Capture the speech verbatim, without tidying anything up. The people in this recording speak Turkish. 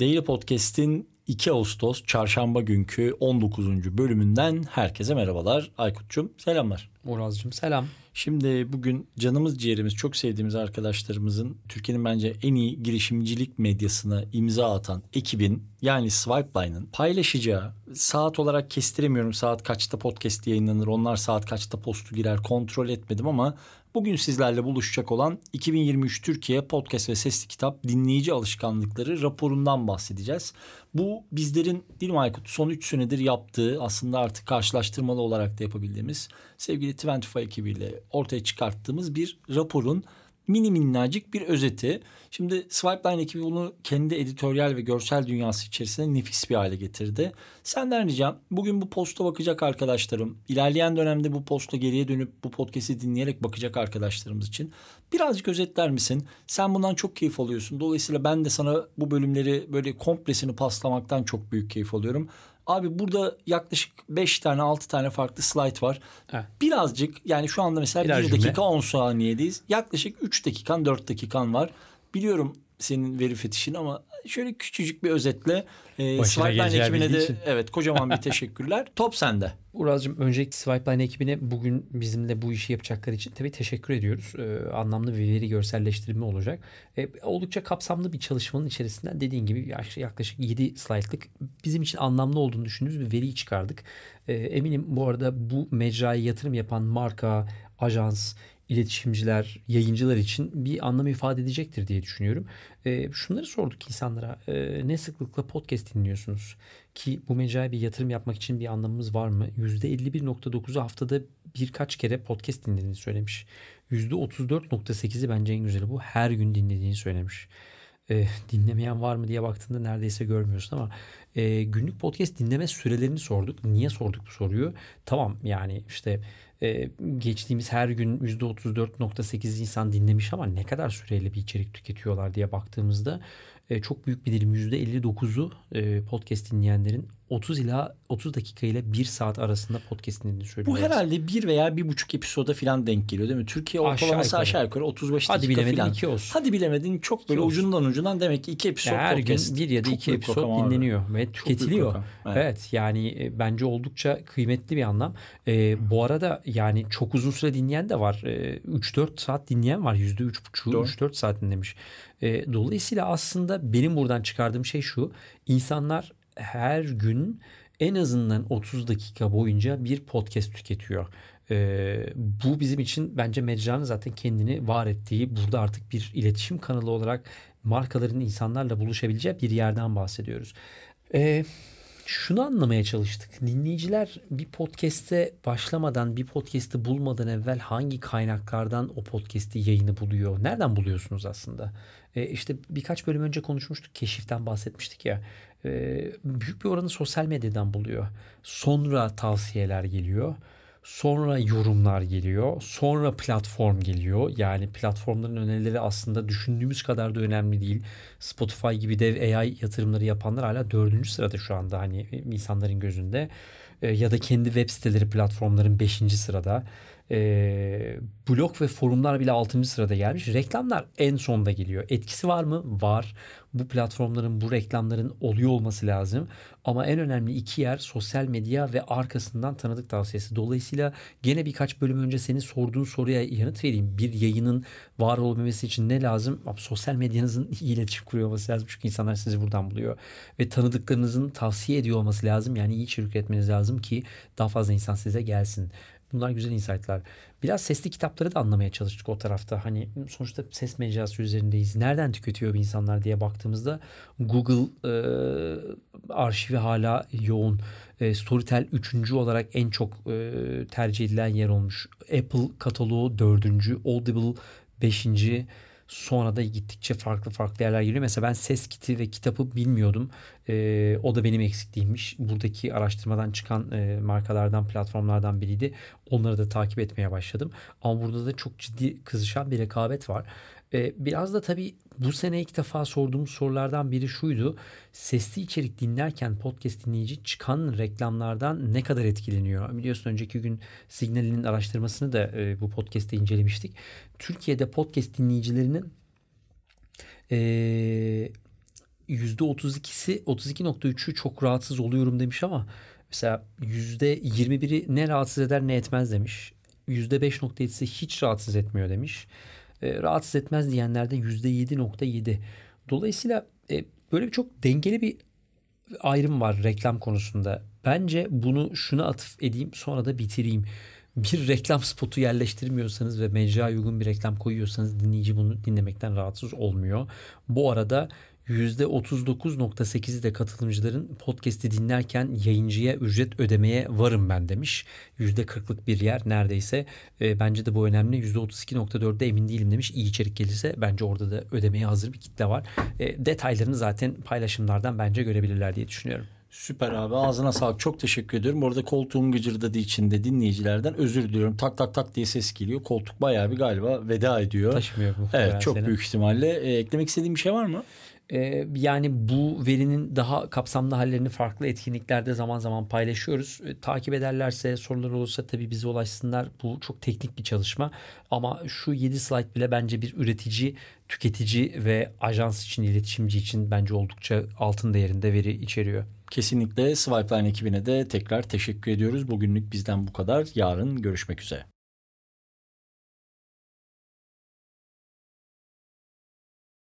Daily Podcast'in iki Ağustos çarşamba günkü on dokuzuncu bölümünden herkese merhabalar. Aykut'cum selamlar. Muraz'cum selam. Şimdi bugün canımız ciğerimiz çok sevdiğimiz arkadaşlarımızın Türkiye'nin bence en iyi girişimcilik medyasına imza atan ekibin yani Swipeline'ın paylaşacağı, saat olarak kestiremiyorum saat kaçta podcast yayınlanır, onlar saat kaçta postu girer kontrol etmedim ama bugün sizlerle buluşacak olan iki bin yirmi üç Türkiye Podcast ve Sesli Kitap Dinleyici Alışkanlıkları raporundan bahsedeceğiz. Bu bizlerin değil mi Aykut son üç senedir yaptığı aslında artık karşılaştırmalı olarak da yapabildiğimiz sevgili Twentify ekibiyle ortaya çıkarttığımız bir raporun mini minnacık bir özeti. Şimdi Swipeline ekibi bunu kendi editoryal ve görsel dünyası içerisinde nefis bir hale getirdi. Senden ricam bugün bu posta bakacak arkadaşlarım, ilerleyen dönemde bu posta geriye dönüp bu podcast'i dinleyerek bakacak arkadaşlarımız için birazcık özetler misin? Sen bundan çok keyif alıyorsun. Dolayısıyla ben de sana bu bölümleri böyle komplesini paslamaktan çok büyük keyif alıyorum. Abi burada yaklaşık beş tane altı tane farklı slide var. Evet. Birazcık yani şu anda mesela Birazcık bir dakika on saniyedeyiz. Yaklaşık üç dakikan dört dakikan var. Biliyorum senin veri fetişin ama şöyle küçücük bir özetle e, Swipeline ekibine de için. Evet kocaman bir teşekkürler. Top sende. Uraz'cığım öncelikle Swipeline ekibine bugün bizimle bu işi yapacakları için tabii teşekkür ediyoruz. Ee, anlamlı bir veri görselleştirme olacak. Ee, oldukça kapsamlı bir çalışmanın içerisinden dediğin gibi yaklaşık yedi slaytlık bizim için anlamlı olduğunu düşündüğümüz bir veriyi çıkardık. Ee, eminim bu arada bu mecraya yatırım yapan marka, ajans, iletişimciler, yayıncılar için bir anlam ifade edecektir diye düşünüyorum. E, şunları sorduk insanlara. E, ne sıklıkla podcast dinliyorsunuz? Ki bu mecraya bir yatırım yapmak için bir anlamımız var mı? yüzde elli bir virgül dokuzu haftada birkaç kere podcast dinlediğini söylemiş. yüzde otuz dört virgül sekizi bence en güzeli bu. Her gün dinlediğini söylemiş. E, dinlemeyen var mı diye baktığında neredeyse görmüyorsun ama e, günlük podcast dinleme sürelerini sorduk. Niye sorduk bu soruyu? Tamam yani işte Ee, geçtiğimiz her gün yüzde otuz dört virgül sekiz insan dinlemiş ama ne kadar süreyle bir içerik tüketiyorlar diye baktığımızda e, çok büyük bir dilim yüzde elli dokuzu e, podcast dinleyenlerin otuz ila otuz dakika ile bir saat arasında podcast dinlediğini söylüyoruz. Bu herhalde bir veya bir buçuk episoda falan denk geliyor değil mi? Türkiye ortalaması aşağı, aşağı yukarı otuz beş Hadi dakika falan. Hadi olsun. Hadi bilemedin çok böyle ucundan ucundan demek ki iki episod her podcast. Her gün bir ya da iki episod dinleniyor abi. Ve tüketiliyor. Evet. evet yani e, bence oldukça kıymetli bir anlam. E, bu arada yani çok uzun süre dinleyen de var. üç dört saat dinleyen var. yüzde üç buçuk üç dört saat dinlemiş. Dolayısıyla aslında benim buradan çıkardığım şey şu. İnsanlar her gün en azından otuz dakika boyunca bir podcast tüketiyor. Ee, bu bizim için bence mecranın zaten kendini var ettiği, burada artık bir iletişim kanalı olarak markaların insanlarla buluşabileceği bir yerden bahsediyoruz. Ee, şunu anlamaya çalıştık. Dinleyiciler bir podcast'e başlamadan, bir podcast'i bulmadan evvel hangi kaynaklardan o podcast'i yayını buluyor? Nereden buluyorsunuz aslında? Ee, işte birkaç bölüm önce konuşmuştuk. Keşiften bahsetmiştik ya. E, büyük bir oranı sosyal medyadan buluyor. Sonra tavsiyeler geliyor. Sonra yorumlar geliyor. Sonra platform geliyor. Yani platformların önerileri aslında düşündüğümüz kadar da önemli değil. Spotify gibi dev A I yatırımları yapanlar hala dördüncü sırada şu anda hani insanların gözünde. E, ya da kendi web siteleri platformların beşinci sırada. E, blog ve forumlar bile altıncı sırada gelmiş. Reklamlar en sonda geliyor. Etkisi var mı? Var. Bu platformların, bu reklamların oluyor olması lazım. Ama en önemli iki yer sosyal medya ve arkasından tanıdık tavsiyesi. Dolayısıyla gene birkaç bölüm önce senin sorduğun soruya yanıt vereyim. Bir yayının var olabilmesi için ne lazım? Abi, sosyal medyanızın iyi iletişim kuruyor olması lazım. Çünkü insanlar sizi buradan buluyor. Ve tanıdıklarınızın tavsiye ediyor olması lazım. Yani iyi içerik üretmeniz lazım ki daha fazla insan size gelsin. Bunlar güzel insight'lar. Biraz sesli kitapları da anlamaya çalıştık o tarafta. Hani sonuçta ses mecrası üzerindeyiz. Nereden tüketiyor bu insanlar diye baktığımızda Google e, arşivi hala yoğun. E, Storytel üçüncü olarak en çok e, tercih edilen yer olmuş. Apple kataloğu dördüncü. Audible beşinci. Sonra da gittikçe farklı farklı yerler geliyor. Mesela ben ses kiti ve kitabı bilmiyordum. E, o da benim eksikliğimmiş. Buradaki araştırmadan çıkan e, markalardan, platformlardan biriydi. Onları da takip etmeye başladım. Ama burada da çok ciddi kızışan bir rekabet var. E, biraz da tabii bu sene ilk defa sorduğum sorulardan biri şuydu. Sesli içerik dinlerken podcast dinleyici çıkan reklamlardan ne kadar etkileniyor? Biliyorsun önceki gün Signal'in araştırmasını da e, bu podcast'te incelemiştik. Türkiye'de podcast dinleyicilerinin e, yüzde otuz ikisi otuz iki nokta üçü çok rahatsız oluyorum demiş ama mesela yüzde yirmi biri ne rahatsız eder ne etmez demiş. yüzde beş nokta yedisi hiç rahatsız etmiyor demiş. E, rahatsız etmez diyenlerde yüzde yedi nokta yedi. Dolayısıyla e, böyle bir çok dengeli bir ayrım var reklam konusunda. Bence bunu şuna atıf edeyim, sonra da bitireyim. Bir reklam spotu yerleştirmiyorsanız ve mecraya uygun bir reklam koyuyorsanız dinleyici bunu dinlemekten rahatsız olmuyor. Bu arada yüzde otuz dokuz nokta sekizi de katılımcıların podcast'i dinlerken yayıncıya ücret ödemeye varım ben demiş. yüzde kırklık bir yer neredeyse. E, bence de bu önemli. yüzde otuz iki nokta dörtte emin değilim demiş. İyi içerik gelirse bence orada da ödemeye hazır bir kitle var. E, detaylarını zaten paylaşımlardan bence görebilirler diye düşünüyorum. Süper abi, ağzına sağlık, çok teşekkür ediyorum. Bu arada koltuğum gıcırdadığı için de dinleyicilerden özür diliyorum. Tak tak tak diye ses geliyor. Koltuk bayağı bir galiba veda ediyor. Taşmıyor bu. Evet, çok senin. Büyük ihtimalle. E, eklemek istediğim bir şey var mı? Ee, yani bu verinin daha kapsamlı hallerini farklı etkinliklerde zaman zaman paylaşıyoruz. Ee, takip ederlerse, sorular olursa tabii bize ulaşsınlar. Bu çok teknik bir çalışma ama şu yedi slide bile bence bir üretici, tüketici ve ajans için, iletişimci için bence oldukça altın değerinde veri içeriyor. Kesinlikle. Swipeline ekibine de tekrar teşekkür ediyoruz. Bugünlük bizden bu kadar. Yarın görüşmek üzere.